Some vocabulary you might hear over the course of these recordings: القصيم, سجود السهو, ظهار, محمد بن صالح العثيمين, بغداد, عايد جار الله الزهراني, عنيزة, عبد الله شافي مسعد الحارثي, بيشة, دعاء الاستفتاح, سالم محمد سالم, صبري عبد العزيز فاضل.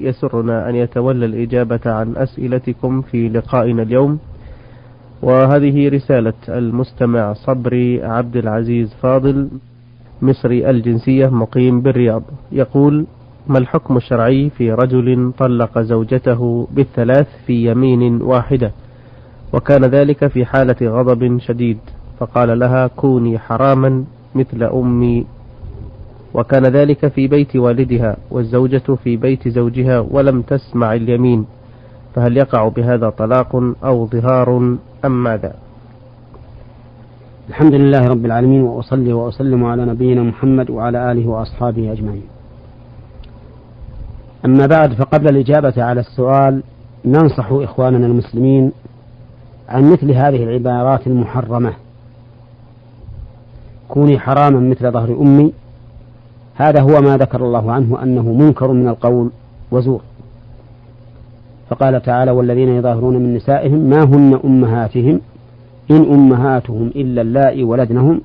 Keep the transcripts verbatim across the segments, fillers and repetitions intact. يسرنا أن يتولى الإجابة عن أسئلتكم في لقائنا اليوم. وهذه رسالة المستمع صبري عبد العزيز فاضل، مصري الجنسية، مقيم بالرياض، يقول: ما الحكم الشرعي في رجل طلق زوجته بالثلاث في يمين واحدة، وكان ذلك في حالة غضب شديد، فقال لها: كوني حراما مثل أمي، وكان ذلك في بيت والدها والزوجة في بيت زوجها ولم تسمع اليمين، فهل يقع بهذا طلاق أو ظهار أم ماذا؟ الحمد لله رب العالمين، وأصلي وأسلم على نبينا محمد وعلى آله وأصحابه أجمعين. أما بعد، فقبل الإجابة على السؤال ننصح إخواننا المسلمين عن مثل هذه العبارات المحرمة: كوني حراما مثل ظهر أمي. هذا هو ما ذكر الله عنه أنه منكر من القول وزور، فقال تعالى: والذين يظاهرون من نسائهم ما هن أمهاتهم إن أمهاتهم إلا اللائي ولدنهم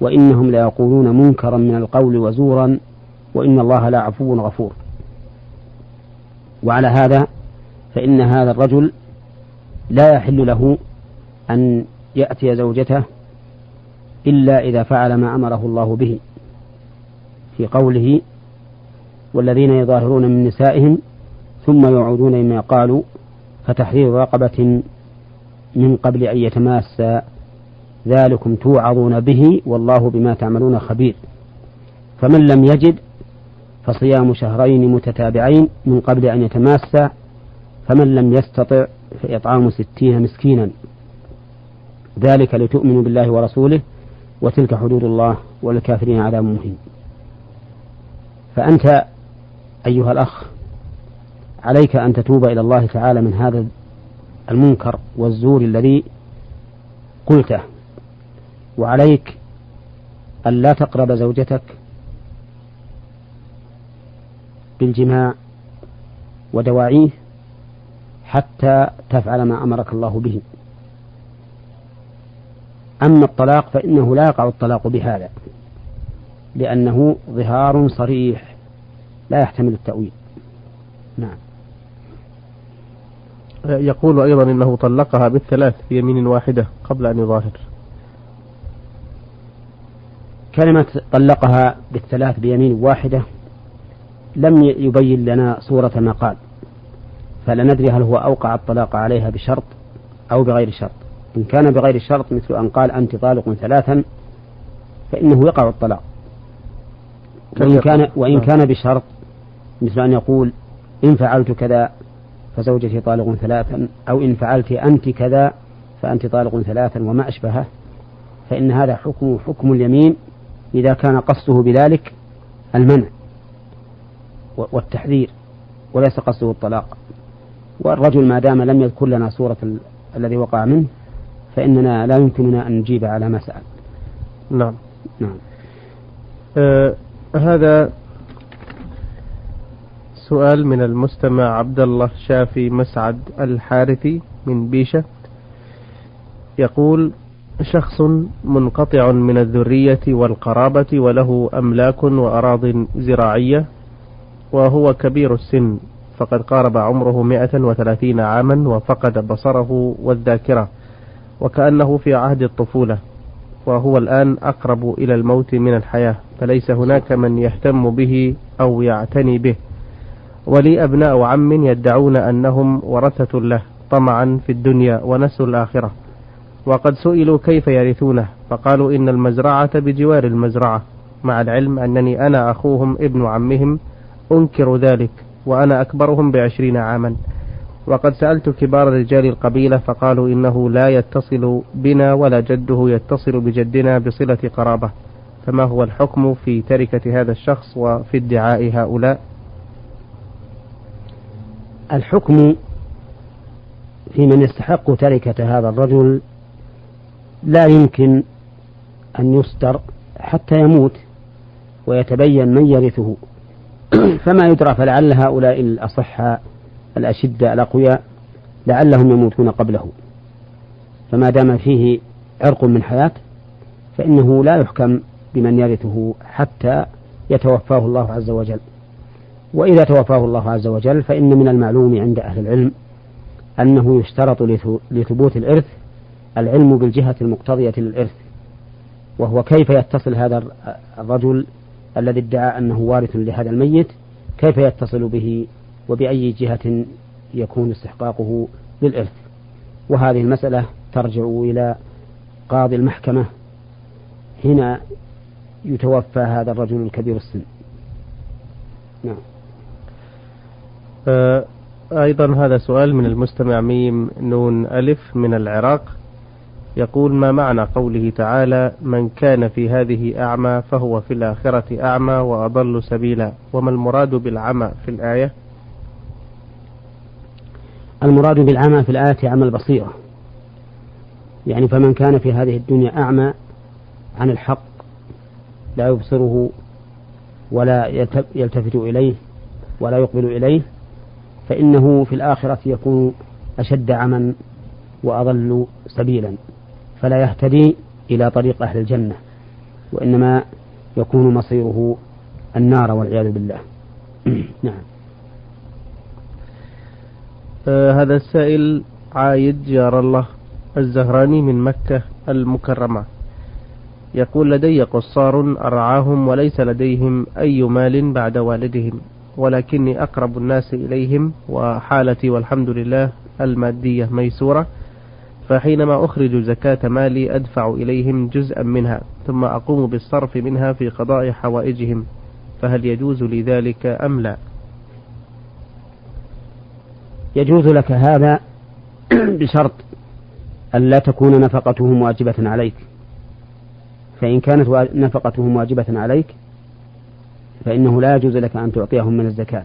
وإنهم ليقولون منكرا من القول وزورا وإن الله لعفو غفور. وعلى هذا فإن هذا الرجل لا يحل له أن يأتي زوجته إلا إذا فعل ما أمره الله به في قوله: والذين يظاهرون من نسائهم ثم يعودون لما قالوا فتحرير رقبة من قبل أن يتماسا ذلكم توعظون به والله بما تعملون خبير. فمن لم يجد فصيام شهرين متتابعين من قبل أن يتماسا، فمن لم يستطع فإطعام ستين مسكينا، ذلك لتؤمنوا بالله ورسوله وتلك حدود الله وللكافرين عذاب مهين. فأنت أيها الأخ عليك أن تتوب إلى الله تعالى من هذا المنكر والزور الذي قلته، وعليك أن لا تقرب زوجتك بالجماع ودواعيه حتى تفعل ما أمرك الله به. أما الطلاق فإنه لا يقع الطلاق بهذا، لأنه ظهار صريح لا يحتمل التأويل. نعم. يقول أيضا إنه طلقها بالثلاث في يمين واحدة قبل أن يظاهر. كلمة طلقها بالثلاث بيمين واحدة لم يبين لنا صورة ما قال، فلا ندري هل هو أوقع الطلاق عليها بشرط أو بغير شرط. إن كان بغير شرط، مثل أن قال: أنت طالق ثلاثا، فإنه يقع الطلاق. وإن كان, وإن كان بشرط، مثل أن يقول: إن فعلت كذا فزوجتي طالق ثلاثا، أو إن فعلت أنت كذا فأنت طالق ثلاثا وما أشبهه، فإن هذا حكم حكم اليمين إذا كان قصده بذلك المنع والتحذير وليس قصده الطلاق. والرجل ما دام لم يذكر لنا صورة ال... الذي وقع منه، فإننا لا يمكننا أن نجيب على ما سأل. نعم. نعم. آه هذا سؤال من المستمع عبد الله شافي مسعد الحارثي من بيشة، يقول: شخص منقطع من الذرية والقرابة وله أملاك وأراضٍ زراعية وهو كبير السن، فقد قارب عمره مائة وثلاثين عاما وفقد بصره والذاكرة وكأنه في عهد الطفولة، وهو الآن أقرب إلى الموت من الحياة، فليس هناك من يهتم به أو يعتني به، ولي أبناء عم يدعون أنهم ورثة له طمعا في الدنيا ونسوا الآخرة، وقد سئلوا كيف يرثونه، فقالوا إن المزرعة بجوار المزرعة، مع العلم أنني أنا أخوهم ابن عمهم أنكر ذلك، وأنا أكبرهم بعشرين عاما، وقد سألت كبار رجال القبيلة فقالوا إنه لا يتصل بنا ولا جده يتصل بجدنا بصلة قرابة، فما هو الحكم في تركة هذا الشخص وفي ادعاء هؤلاء؟ الحكم في من يستحق تركة هذا الرجل لا يمكن أن يستر حتى يموت ويتبين من يرثه، فما يدرى، فلعل هؤلاء الأصحاء الأشداء الأقوياء لعلهم يموتون قبله، فما دام فيه عرق من حياة فإنه لا يحكم بمن يرثه حتى يتوفاه الله عز وجل. وإذا توفاه الله عز وجل فإن من المعلوم عند أهل العلم أنه يشترط لثبوت الإرث العلم بالجهة المقتضية للإرث، وهو كيف يتصل هذا الرجل الذي ادعى أنه وارث لهذا الميت، كيف يتصل به وبأي جهة يكون استحقاقه للإرث. وهذه المسألة ترجع إلى قاضي المحكمة هنا يتوفى هذا الرجل الكبير السن. نعم. آه أيضا هذا سؤال من المستمع ميم نون ألف من العراق، يقول: ما معنى قوله تعالى: من كان في هذه أعمى فهو في الآخرة أعمى وأضل سبيلا؟ وما المراد بالعمى في الآية؟ المراد بالعمى في الآية عمى البصيرة، يعني فمن كان في هذه الدنيا أعمى عن الحق لا يبصره ولا يلتفت إليه ولا يقبل إليه فإنه في الآخرة يكون أشد عمى وأضل سبيلا، فلا يهتدي إلى طريق أهل الجنة، وإنما يكون مصيره النار والعياذ بالله. نعم. آه هذا السائل عايد جار الله الزهراني من مكة المكرمة، يقول: لدي قصار أرعاهم وليس لديهم أي مال بعد والدهم، ولكني أقرب الناس إليهم وحالتي والحمد لله المادية ميسورة، فحينما أخرج زكاة مالي أدفع إليهم جزءا منها ثم أقوم بالصرف منها في قضاء حوائجهم، فهل يجوز لي ذلك أم لا؟ يجوز لك هذا بشرط أن لا تكون نفقتهم واجبة عليك، فإن كانت نفقتهم واجبة عليك فإنه لا يجوز لك أن تعطيهم من الزكاة،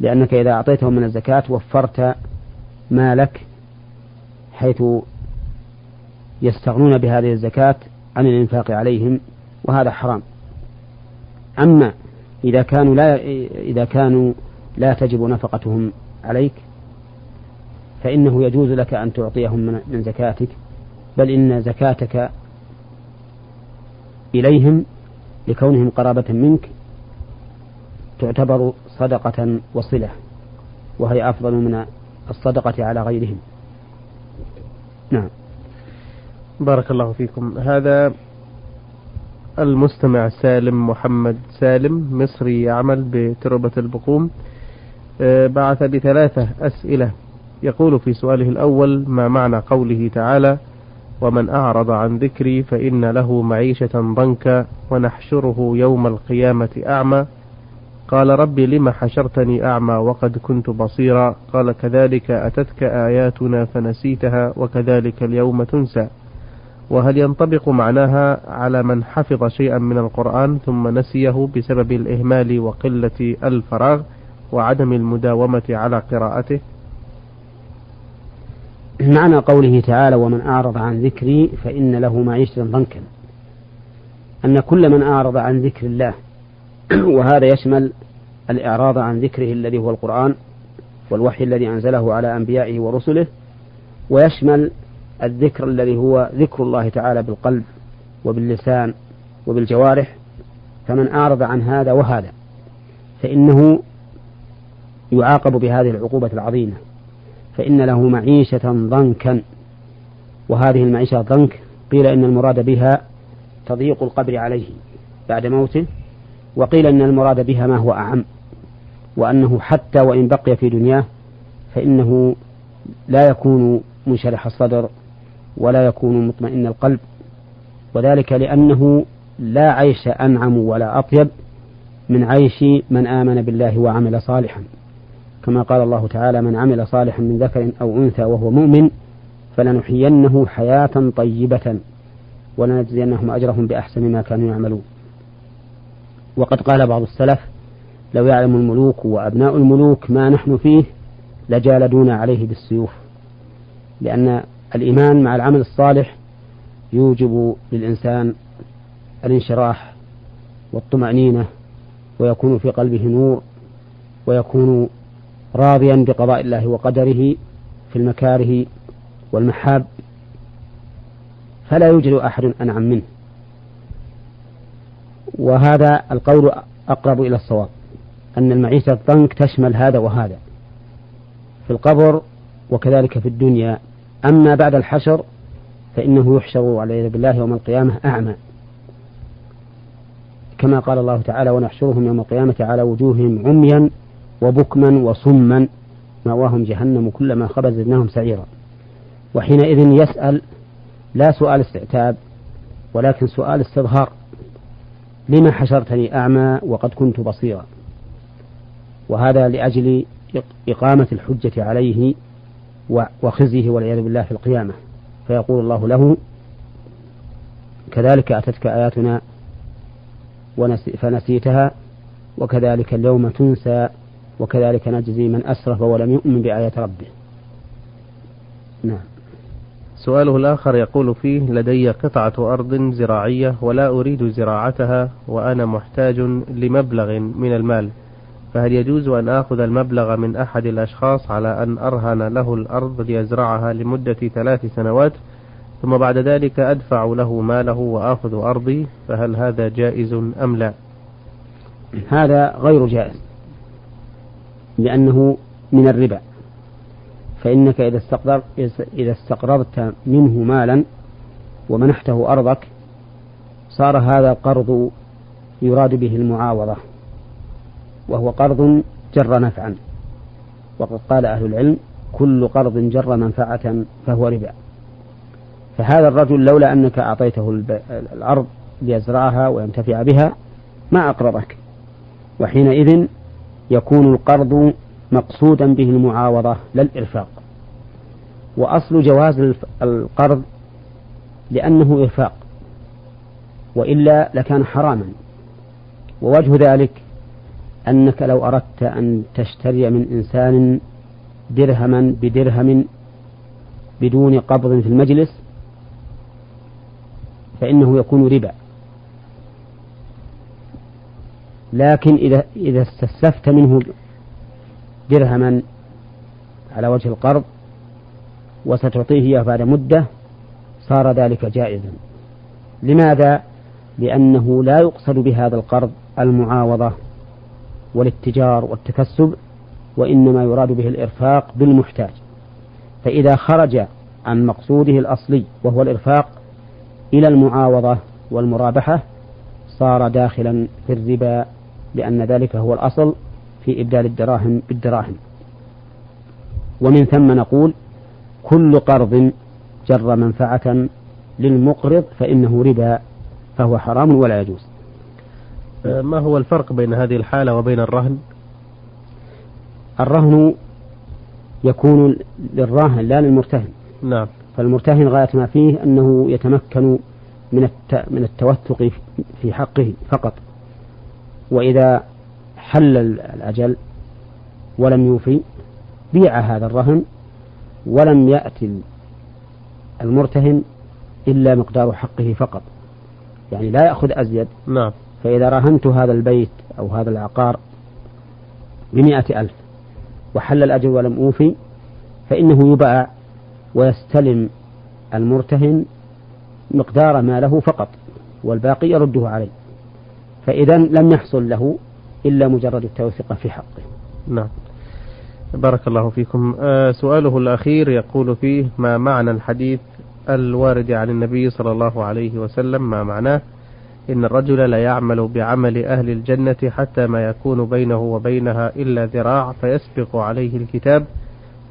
لأنك إذا أعطيتهم من الزكاة وفرت مالك حيث يستغنون بهذه الزكاة عن الإنفاق عليهم، وهذا حرام. أما إذا كانوا لا إذا كانوا لا تجب نفقتهم عليك فإنه يجوز لك أن تعطيهم من زكاتك، بل إن زكاتك إليهم لكونهم قرابة منك تعتبر صدقة وصلة، وهي أفضل من الصدقة على غيرهم. نعم. بارك الله فيكم. هذا المستمع سالم محمد سالم مصري يعمل بتربة البقوم بعث بثلاثة أسئلة، يقول في سؤاله الأول: ما معنى قوله تعالى: ومن أعرض عن ذكري فإن له معيشة ضنكا ونحشره يوم القيامة أعمى؟ قال: ربي لما حشرتني أعمى وقد كنت بصيرا؟ قال: كذلك أتتك آياتنا فنسيتها وكذلك اليوم تنسى. وهل ينطبق معناها على من حفظ شيئا من القرآن ثم نسيه بسبب الإهمال وقلة الفراغ وعدم المداومة على قراءته؟ معنى قوله تعالى: ومن أعرض عن ذكري فإن له معيشة ضنكا، أن كل من أعرض عن ذكر الله، وهذا يشمل الإعراض عن ذكره الذي هو القرآن والوحي الذي أنزله على أنبيائه ورسله، ويشمل الذكر الذي هو ذكر الله تعالى بالقلب وباللسان وبالجوارح، فمن أعرض عن هذا وهذا فإنه يعاقب بهذه العقوبة العظيمة، فإن له معيشة ضنكا. وهذه المعيشة ضنك قيل إن المراد بها تضييق القبر عليه بعد موته، وقيل إن المراد بها ما هو أعم، وأنه حتى وإن بقي في دنياه فإنه لا يكون منشرح الصدر ولا يكون مطمئن القلب، وذلك لأنه لا عيش أنعم ولا أطيب من عيش من آمن بالله وعمل صالحا، كما قال الله تعالى: من عمل صالحا من ذكر أو أنثى وهو مؤمن فلنحيينه حياة طيبة ولنجزينهم أجرهم بأحسن ما كانوا يعملون. وقد قال بعض السلف: لو يعلم الملوك وأبناء الملوك ما نحن فيه لجالدونا عليه بالسيوف، لأن الإيمان مع العمل الصالح يوجب للإنسان الانشراح والطمأنينة، ويكون في قلبه نور، ويكون راضيا بقضاء الله وقدره في المكاره والمحاب، فلا يوجد أحد أنعم منه، وهذا القول أقرب إلى الصواب، أن المعيشة الضنك تشمل هذا وهذا في القبر وكذلك في الدنيا. أما بعد الحشر فإنه يحشر عليه بالله يوم القيامة أعمى، كما قال الله تعالى: ونحشرهم يوم القيامة على وجوههم عميا وبكما وصما مأواهم جهنم كلما خبت زدناهم سعيرا. وحينئذ يسأل لا سؤال استعتاب ولكن سؤال استظهار: لما حشرتني أعمى وقد كنت بصيرا؟ وهذا لأجل إقامة الحجة عليه وخزيه والعياذ بالله في القيامة. فيقول الله له: كذلك أتتك آياتنا فنسيتها وكذلك اليوم تنسى وكذلك نجزي من أسرف ولم يؤمن بآيات ربه. نعم. سؤاله الآخر يقول فيه: لدي قطعة أرض زراعية ولا أريد زراعتها وأنا محتاج لمبلغ من المال، فهل يجوز أن آخذ المبلغ من أحد الأشخاص على أن أرهن له الأرض ليزرعها لمدة ثلاث سنوات ثم بعد ذلك أدفع له ماله وآخذ أرضي، فهل هذا جائز أم لا؟ هذا غير جائز لأنه من الربا، فإنك إذا استقرضت إذا استقرضت منه مالا ومنحته أرضك صار هذا القرض يراد به المعاوضة، وهو قرض جر نفعا، وقد قال أهل العلم: كل قرض جر منفعة فهو ربا. فهذا الرجل لولا أنك أعطيته الأرض ليزرعها وينتفع بها ما أقرضك، وحينئذ يكون القرض مقصودا به المعاوضة لا الإرفاق. وأصل جواز القرض لأنه إرفاق، وإلا لكان حراما. ووجه ذلك أنك لو أردت أن تشتري من إنسان درهما بدرهم بدون قبض في المجلس فإنه يكون ربا، لكن إذا إذا استسلفت منه درهما على وجه القرض وستعطيه إياه بعد مدة صار ذلك جائزا. لماذا؟ لأنه لا يقصد بهذا القرض المعاوضة والاتجار والتكسب، وإنما يراد به الإرفاق بالمحتاج. فإذا خرج عن مقصوده الأصلي وهو الإرفاق إلى المعاوضة والمرابحة صار داخلا في الربا، لأن ذلك هو الأصل في إبدال الدراهم بالدراهم. ومن ثم نقول: كل قرض جر منفعة للمقرض فإنه ربا، فهو حرام ولا يجوز. ما هو الفرق بين هذه الحالة وبين الرهن؟ الرهن يكون للراهن لا للمرتهن. نعم. فالمرتهن غاية ما فيه أنه يتمكن من من التوثق في حقه فقط، وإذا حل الأجل ولم يوفي بيع هذا الرهن ولم يأتي المرتهن إلا مقدار حقه فقط، يعني لا يأخذ أزيد. نعم. فإذا رهنت هذا البيت أو هذا العقار بمئة ألف وحل الأجل ولم أوفي فإنه يباع ويستلم المرتهن مقدار ما له فقط والباقي يرده عليه، فإذا لم يحصل له إلا مجرد التوثيق في حقه. نعم، بارك الله فيكم. آه سؤاله الأخير يقول فيه: ما معنى الحديث الوارد عن النبي صلى الله عليه وسلم ما معناه إن الرجل لا يعمل بعمل أهل الجنة حتى ما يكون بينه وبينها إلا ذراع فيسبق عليه الكتاب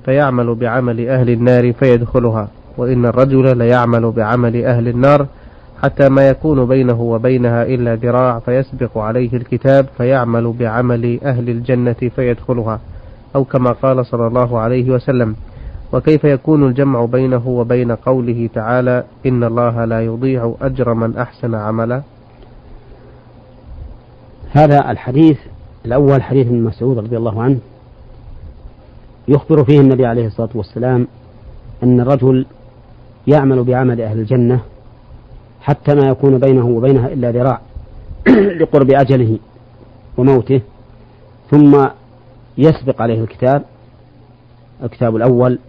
فيعمل بعمل أهل النار فيدخلها، وإن الرجل لا يعمل بعمل أهل النار حتى ما يكون بينه وبينها إلا ذراع فيسبق عليه الكتاب فيعمل بعمل أهل الجنة فيدخلها، أو كما قال صلى الله عليه وسلم. وكيف يكون الجمع بينه وبين قوله تعالى: إن الله لا يضيع أجر من أحسن عملا؟ هذا الحديث الأول حديث ابن مسعود رضي الله عنه يخبر فيه النبي عليه الصلاة والسلام أن الرجل يعمل بعمل أهل الجنة حتى ما يكون بينه وبينها إلا ذراع لقرب أجله وموته، ثم يسبق عليه الكتاب الكتاب الأول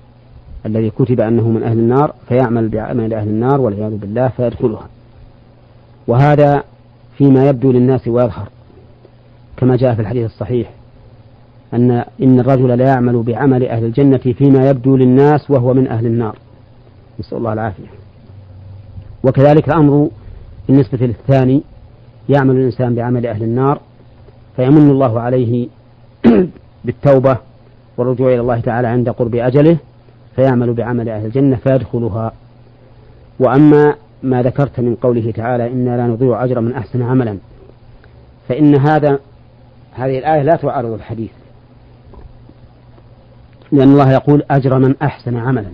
الذي كتب أنه من أهل النار فيعمل بعمل أهل النار والعياذ بالله فيدخلها. وهذا فيما يبدو للناس ويظهر كما جاء في الحديث الصحيح أن إن الرجل لا يعمل بعمل أهل الجنة فيما يبدو للناس وهو من أهل النار، نسأل الله العافية. وكذلك الأمر بالنسبة للثاني، يعمل الإنسان بعمل أهل النار فيمن الله عليه بالتوبة والرجوع إلى الله تعالى عند قرب أجله فيعمل بعمل أهل الجنة فيدخلها. وأما ما ذكرت من قوله تعالى إنا لا نضيع أجر من أحسن عملا، فإن هذا هذه الآية لا تعارض الحديث، لأن الله يقول أجر من أحسن عملا،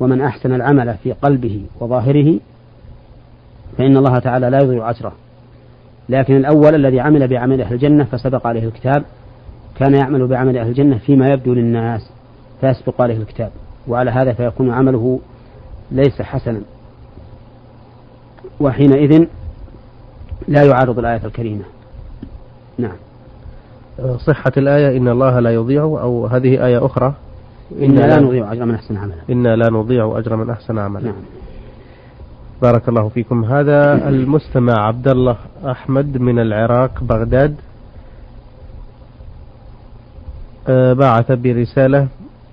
ومن أحسن العمل في قلبه وظاهره فإن الله تعالى لا يضيع أجره. لكن الأول الذي عمل بعمل أهل الجنة فسبق عليه الكتاب كان يعمل بعمل أهل الجنة فيما يبدو للناس فيسبق عليه الكتاب، وعلى هذا فيكون عمله ليس حسنا، وحينئذ لا يعارض الآية الكريمة. نعم. صحة الآية إن الله لا يضيع، أو هذه آية أخرى إنا لا نضيع أجر من أحسن عملا، إنا لا نضيع أجر من أحسن عملا. نعم. بارك الله فيكم. هذا المستمع عبد الله أحمد من العراق بغداد بعث برسالة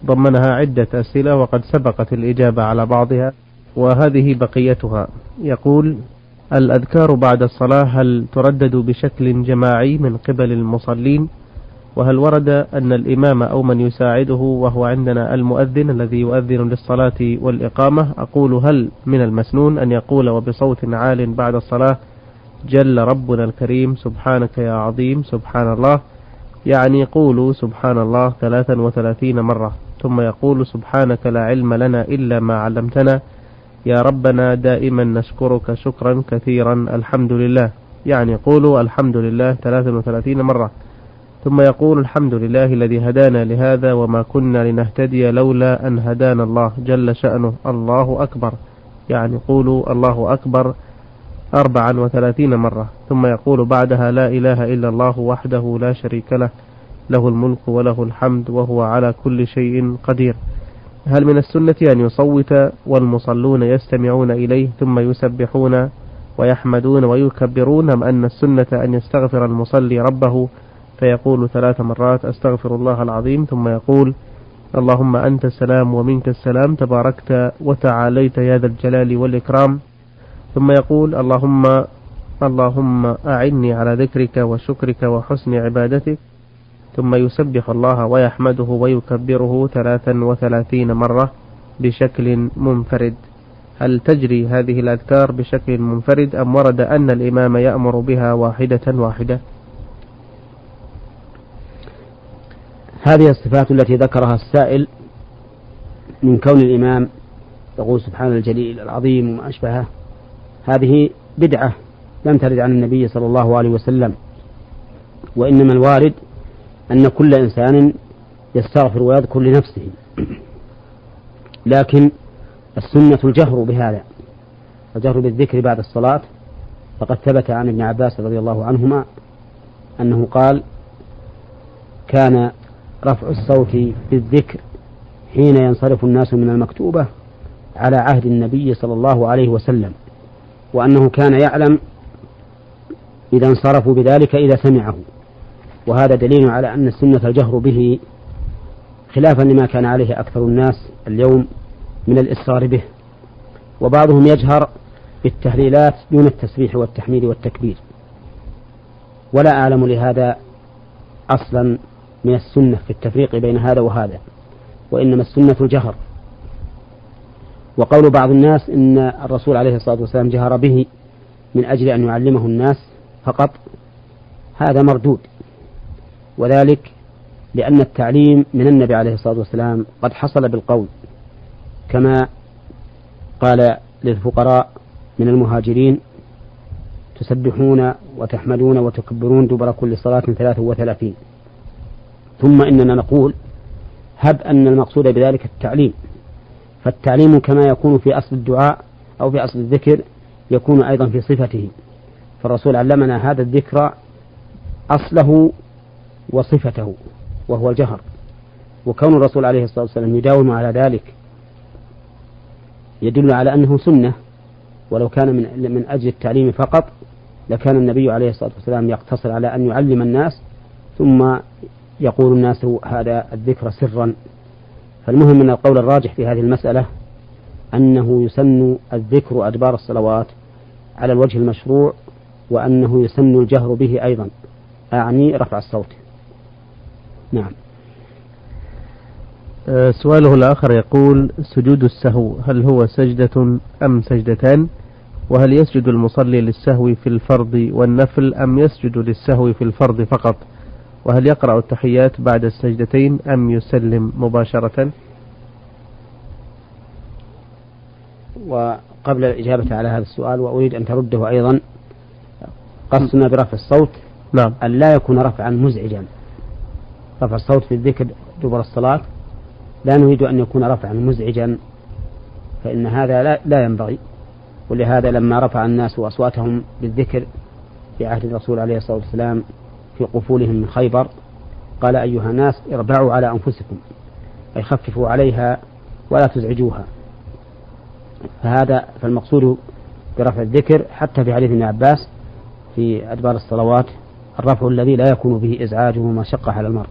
ضمنها عدة أسئلة وقد سبقت الإجابة على بعضها وهذه بقيتها. يقول: الأذكار بعد الصلاة هل تردد بشكل جماعي من قبل المصلين؟ وهل ورد أن الإمام أو من يساعده، وهو عندنا المؤذن الذي يؤذن للصلاة والإقامة، أقول هل من المسنون أن يقول وبصوت عال بعد الصلاة جل ربنا الكريم سبحانك يا عظيم سبحان الله، يعني قولوا سبحان الله ثلاثا وثلاثين مرة ثم يقول سبحانك لا علم لنا إلا ما علمتنا يا ربنا دائما نشكرك شكرا كثيرا الحمد لله، يعني قولوا الحمد لله ثلاثا وثلاثين مرة ثم يقول الحمد لله الذي هدانا لهذا وما كنا لنهتدي لولا أن هدانا الله جل شأنه الله أكبر، يعني قولوا الله أكبر أربعا وثلاثين مرة ثم يقول بعدها لا إله إلا الله وحده لا شريك له له الملك وله الحمد وهو على كل شيء قدير. هل من السنة أن يصوت والمصلون يستمعون إليه ثم يسبحون ويحمدون ويكبرون، أم أن السنة أن يستغفر المصلي ربه فيقول ثلاث مرات أستغفر الله العظيم ثم يقول اللهم أنت السلام ومنك السلام تباركت وتعاليت يا ذا الجلال والإكرام، ثم يقول اللهم اللهم أعني على ذكرك وشكرك وحسن عبادتك، ثم يسبح الله ويحمده ويكبره ثلاثا وثلاثين مرة بشكل منفرد؟ هل تجري هذه الأذكار بشكل منفرد أم ورد أن الإمام يأمر بها واحدة واحدة؟ هذه الصفات التي ذكرها السائل من كون الإمام يقول سبحان الجليل العظيم وما أشبهه، هذه بدعة لم ترد عن النبي صلى الله عليه وسلم، وإنما الوارد أن كل إنسان يستغفر ويذكر لنفسه، لكن السنة الجهر بهذا، الجهر بالذكر بعد الصلاة، فقد ثبت عن ابن عباس رضي الله عنهما أنه قال كان رفع الصوت بالذكر حين ينصرف الناس من المكتوبة على عهد النبي صلى الله عليه وسلم، وأنه كان يعلم إذا انصرفوا بذلك إذا سمعه، وهذا دليل على أن السنة الجهر به خلافا لما كان عليه أكثر الناس اليوم من الإصرار به، وبعضهم يجهر بالتهليلات دون التسبيح والتحميد والتكبير، ولا أعلم لهذا أصلا من السنة في التفريق بين هذا وهذا، وإنما السنة الجهر. وقول بعض الناس إن الرسول عليه الصلاة والسلام جهر به من أجل أن يعلمه الناس فقط، هذا مردود، وذلك لأن التعليم من النبي عليه الصلاة والسلام قد حصل بالقول، كما قال للفقراء من المهاجرين تسبحون وتحمدون وتكبرون دبر كل صلاة ثلاث وثلاثين، ثم إننا نقول هب أن المقصود بذلك التعليم، فالتعليم كما يكون في أصل الدعاء أو في أصل الذكر يكون أيضا في صفته، فالرسول علمنا هذا الذكر أصله وصفته وهو الجهر، وكون الرسول عليه الصلاة والسلام يداوم على ذلك يدل على أنه سنة، ولو كان من, من أجل التعليم فقط لكان النبي عليه الصلاة والسلام يقتصر على أن يعلم الناس ثم يقول الناس هذا الذكر سرا. فالمهم أن القول الراجح في هذه المسألة أنه يسن الذكر أدبار الصلوات على الوجه المشروع، وأنه يسن الجهر به أيضا، أعني رفع الصوت. نعم. سؤاله الآخر يقول: سجود السهو هل هو سجدة أم سجدتان؟ وهل يسجد المصلي للسهو في الفرض والنفل أم يسجد للسهو في الفرض فقط؟ وهل يقرأ التحيات بعد السجدتين أم يسلم مباشرة؟ وقبل الإجابة على هذا السؤال وأريد أن ترده أيضا، قصنا برفع الصوت لا. أن لا يكون رفعا مزعجا، رفع الصوت في الذكر دبر الصلاة لا نريد أن يكون رفعا مزعجا، فإن هذا لا, لا ينبغي. ولهذا لما رفع الناس أصواتهم بالذكر في عهد الرسول عليه الصلاة والسلام في قفولهم من خيبر قال: أيها الناس اربعوا على أنفسكم، أي خففوا عليها ولا تزعجوها. فهذا فالمقصود برفع الذكر حتى في حديث ابن عباس في أدبار الصلوات الرفع الذي لا يكون به إزعاج ومشقة على المرء.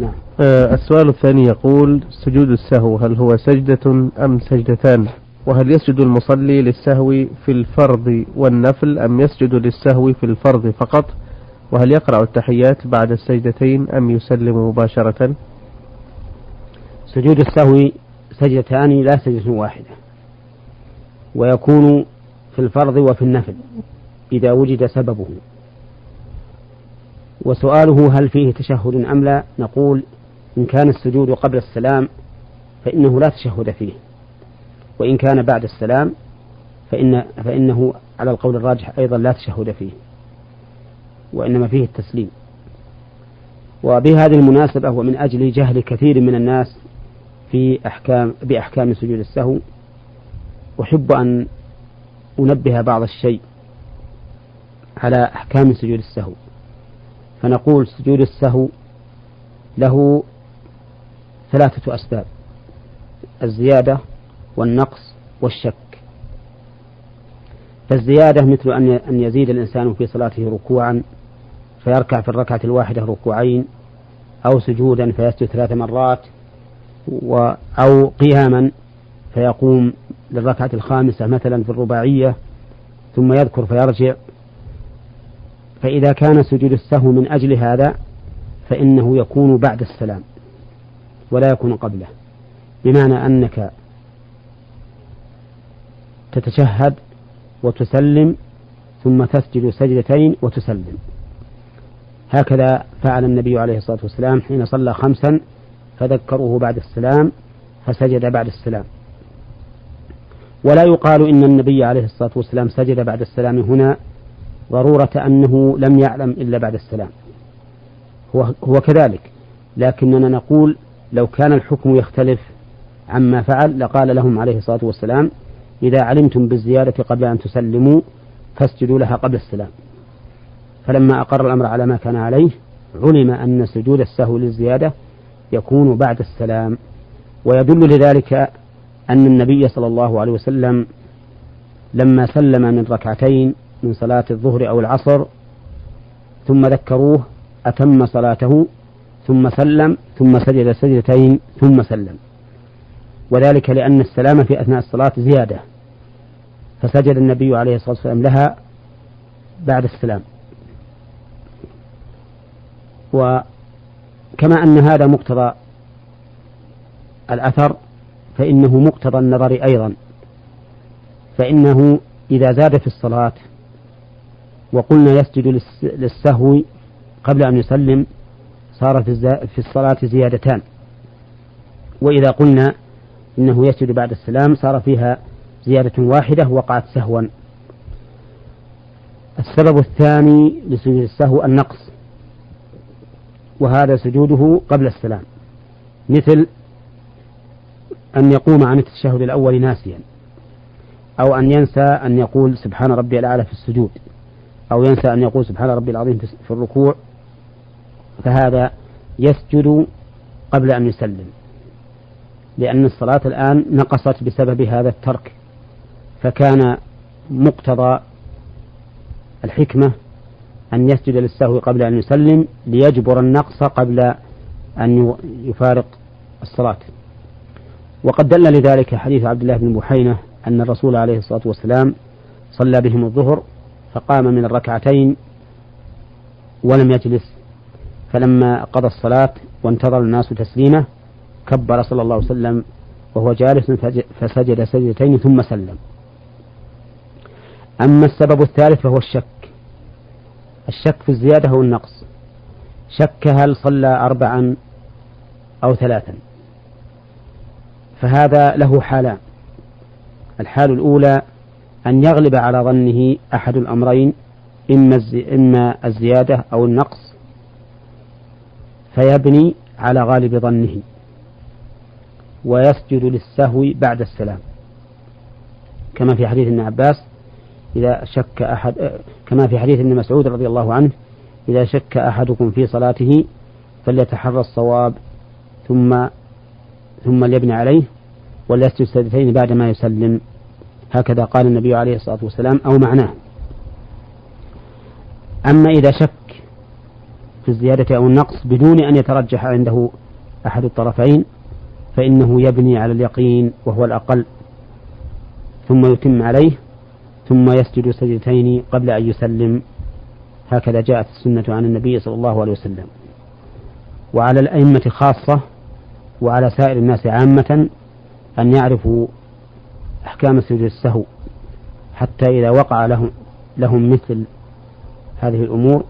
نعم. آه السؤال الثاني يقول: سجود السهو هل هو سجدة أم سجدتان؟ وهل يسجد المصلي للسهو في الفرض والنفل أم يسجد للسهو في الفرض فقط؟ وهل يقرأ التحيات بعد السجدتين أم يسلم مباشرة؟ سجود السهو سجدتان لا سجدة واحدة، ويكون في الفرض وفي النفل إذا وجد سببه. وسؤاله هل فيه تشهد أم لا؟ نقول: إن كان السجود قبل السلام فإنه لا تشهد فيه، وإن كان بعد السلام فإن فإنه على القول الراجح أيضا لا تشهد فيه، وإنما فيه التسليم. وبهذه المناسبة ومن أجل جهل كثير من الناس في أحكام بأحكام سجود السهو أحب أن أنبه بعض الشيء على أحكام سجود السهو. فنقول: سجود السهو له ثلاثة أسباب: الزيادة والنقص والشك. فالزيادة مثل أن يزيد الإنسان في صلاته ركوعا فيركع في الركعة الواحدة ركوعين، أو سجودا فيسجد ثلاث مرات، أو قياما فيقوم للركعة الخامسة مثلا في الرباعية ثم يذكر فيرجع. فإذا كان سجود السهو من أجل هذا فإنه يكون بعد السلام ولا يكون قبله، بمعنى أنك تتشهد وتسلم ثم تسجد سجدتين وتسلم. هكذا فعل النبي عليه الصلاة والسلام حين صلى خمسا فذكروه بعد السلام فسجد بعد السلام. ولا يقال إن النبي عليه الصلاة والسلام سجد بعد السلام هنا ضرورة أنه لم يعلم إلا بعد السلام، هو, هو كذلك، لكننا نقول لو كان الحكم يختلف عما فعل لقال لهم عليه الصلاة والسلام: إذا علمتم بالزيادة قبل أن تسلموا فاسجدوا لها قبل السلام. فلما أقر الأمر على ما كان عليه علم أن سجود السهو للزيادة يكون بعد السلام. ويدل لذلك أن النبي صلى الله عليه وسلم لما سلم من ركعتين من صلاة الظهر أو العصر ثم ذكروه أتم صلاته ثم سلم ثم سجد سجدتين ثم سلم، وذلك لأن السلام في أثناء الصلاة زيادة، فسجد النبي عليه الصلاة والسلام لها بعد السلام. وكما أن هذا مقتضى الأثر فإنه مقتضى النظر أيضا، فإنه إذا زاد في الصلاة وقلنا يسجد للسهو قبل أن يسلم صار في الصلاة زيادتان، وإذا قلنا إنه يسجد بعد السلام صار فيها زيادة واحدة وقعت سهوا. السبب الثاني لسجود السهو النقص، وهذا سجوده قبل السلام، مثل أن يقوم عن التشهد الأول ناسيا، أو أن ينسى أن يقول سبحان ربي الأعلى في السجود، أو ينسى أن يقول سبحان ربي العظيم في الركوع، فهذا يسجد قبل أن يسلم لأن الصلاة الآن نقصت بسبب هذا الترك. فكان مقتضى الحكمة أن يسجد للسهو قبل أن يسلم ليجبر النقص قبل أن يفارق الصلاة. وقد دل لذلك حديث عبد الله بن بحينة أن الرسول عليه الصلاة والسلام صلى بهم الظهر فقام من الركعتين ولم يجلس، فلما قضى الصلاة وانتظر الناس تسليمه كبر صلى الله عليه وسلم وهو جالس فسجد سجدتين ثم سلم. أما السبب الثالث فهو الشك، الشك في الزيادة أو النقص، شك هل صلى أربعا أو ثلاثا، فهذا له حالان. الحال الأولى أن يغلب على ظنه أحد الأمرين، إما الزيادة أو النقص، فيبني على غالب ظنه ويسجد للسهو بعد السلام، كما في حديث ابن عباس إذا شك أحد كما في حديث ابن مسعود رضي الله عنه إذا شك أحدكم في صلاته فليتحرى الصواب ثم ثم ليبني عليه وليسجد سجدتين بعدما يسلم، هكذا قال النبي عليه الصلاة والسلام أو معناه. أما إذا شك في الزيادة أو النقص بدون أن يترجح عنده أحد الطرفين فإنه يبني على اليقين وهو الأقل ثم يتم عليه ثم يسجد سجدتين قبل أن يسلم، هكذا جاءت السنة عن النبي صلى الله عليه وسلم. وعلى الأئمة خاصة وعلى سائر الناس عامة أن يعرفوا أحكام سجود السهو، حتى إذا وقع لهم, لهم مثل هذه الأمور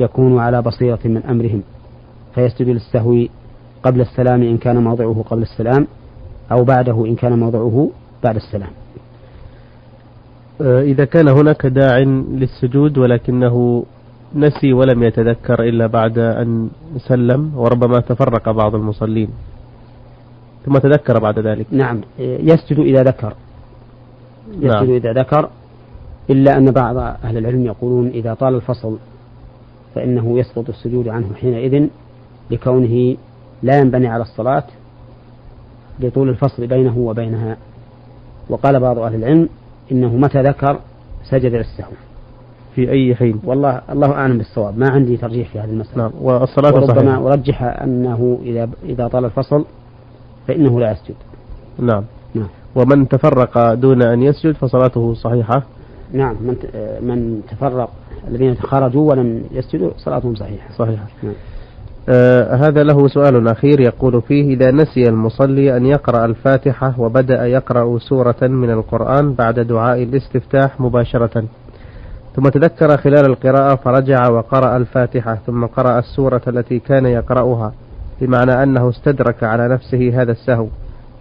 يكونوا على بصيرة من أمرهم، فيسجد للسهو قبل السلام إن كان موضعه قبل السلام أو بعده إن كان موضعه بعد السلام. إذا كان هناك داع للسجود ولكنه نسي ولم يتذكر إلا بعد أن سلم، وربما تفرق بعض المصلين ثم تذكر بعد ذلك، نعم يسجد إذا ذكر يسجد نعم. إذا ذكر، إلا أن بعض أهل العلم يقولون إذا طال الفصل فإنه يسقط السجود عنه حينئذ، لكونه لا ينبني على الصلاة لطول الفصل بينه وبينها. وقال بعض أهل العلم إنه متى ذكر سجد للسهو في أي حين، والله الله أعلم بالصواب، ما عندي ترجيح في هذه المسألة نعم. والصلاة وربما أرجح أنه إذا إذا طال الفصل فإنه لا يسجد نعم. نعم. ومن تفرق دون أن يسجد فصلاته صحيحة نعم، من من تفرق الذين خرجوا ولم يسجدوا صلاتهم صحيحة صحيحة نعم. آه هذا له سؤال أخير يقول فيه: إذا نسي المصلي أن يقرأ الفاتحة وبدأ يقرأ سورة من القرآن بعد دعاء الاستفتاح مباشرة، ثم تذكر خلال القراءة فرجع وقرأ الفاتحة ثم قرأ السورة التي كان يقرأها، بمعنى أنه استدرك على نفسه هذا السهو،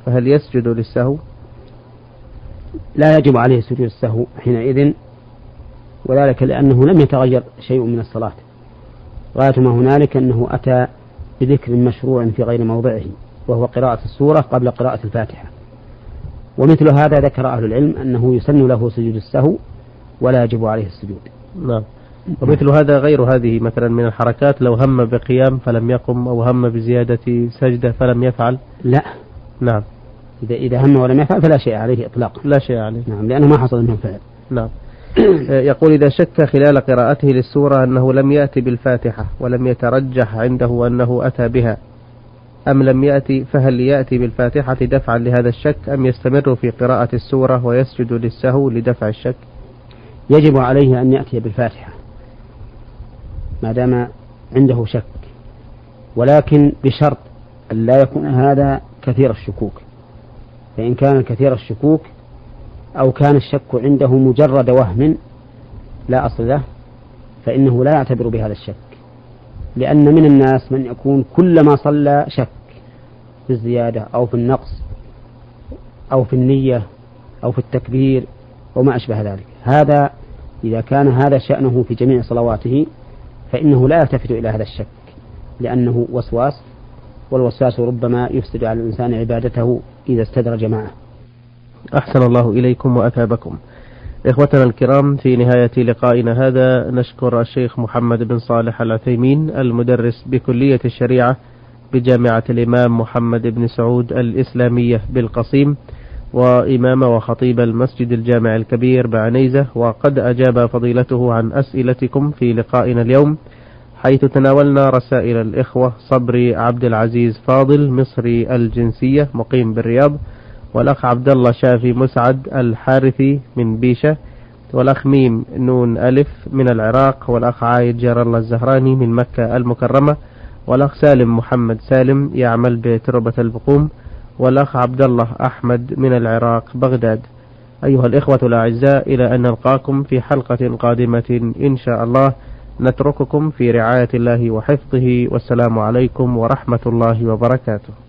فهل يسجد للسهو؟ لا يجب عليه سجود السهو حينئذ، وذلك لأنه لم يتغير شيء من الصلاة، غاية ما هنالك أنه أتى بذكر مشروع في غير موضعه وهو قراءة السورة قبل قراءة الفاتحة. ومثل هذا ذكر أهل العلم أنه يسن له سجود السهو ولا يجب عليه السجود نعم. ومثل هذا غير هذه مثلا من الحركات، لو هم بقيام فلم يقم أو هم بزيادة سجدة فلم يفعل لا نعم، إذا إذا هم ولم يفعل فلا شيء عليه إطلاقا لا شيء عليه نعم، لأنه ما حصل منه فعل نعم. يقول: إذا شك خلال قراءته للسورة أنه لم يأتي بالفاتحة ولم يترجح عنده أنه أتى بها أم لم يأتي، فهل يأتي بالفاتحة دفعا لهذا الشك أم يستمر في قراءة السورة ويسجد للسهو لدفع الشك؟ يجب عليه أن يأتي بالفاتحة ما دام عنده شك، ولكن بشرط أن لا يكون هذا كثير الشكوك، فإن كان كثير الشكوك أو كان الشك عنده مجرد وهم لا أصل له فإنه لا يعتبر بهذا الشك، لأن من الناس من يكون كلما صلى شك في الزيادة أو في النقص أو في النية أو في التكبير وما أشبه ذلك. هذا إذا كان هذا شأنه في جميع صلواته فإنه لا يلتفت إلى هذا الشك، لأنه وسواس، والوسواس ربما يفسد على الإنسان عبادته إذا استدرج معه. أحسن الله إليكم وأثابكم. إخوتنا الكرام، في نهاية لقائنا هذا نشكر الشيخ محمد بن صالح العثيمين المدرس بكلية الشريعة بجامعة الإمام محمد بن سعود الإسلامية بالقصيم، وإمام وخطيب المسجد الجامع الكبير بعنيزة، وقد أجاب فضيلته عن أسئلتكم في لقائنا اليوم، حيث تناولنا رسائل الإخوة صبري عبد العزيز فاضل مصري الجنسية مقيم بالرياض، والأخ عبد الله شافي مسعد الحارثي من بيشة، والأخ ميم نون ألف من العراق، والأخ عايد جار الله الزهراني من مكة المكرمة، والأخ سالم محمد سالم يعمل بتربة البقوم، والأخ عبد الله أحمد من العراق بغداد. أيها الإخوة الأعزاء، إلى أن نلقاكم في حلقة قادمة إن شاء الله، نترككم في رعاية الله وحفظه، والسلام عليكم ورحمة الله وبركاته.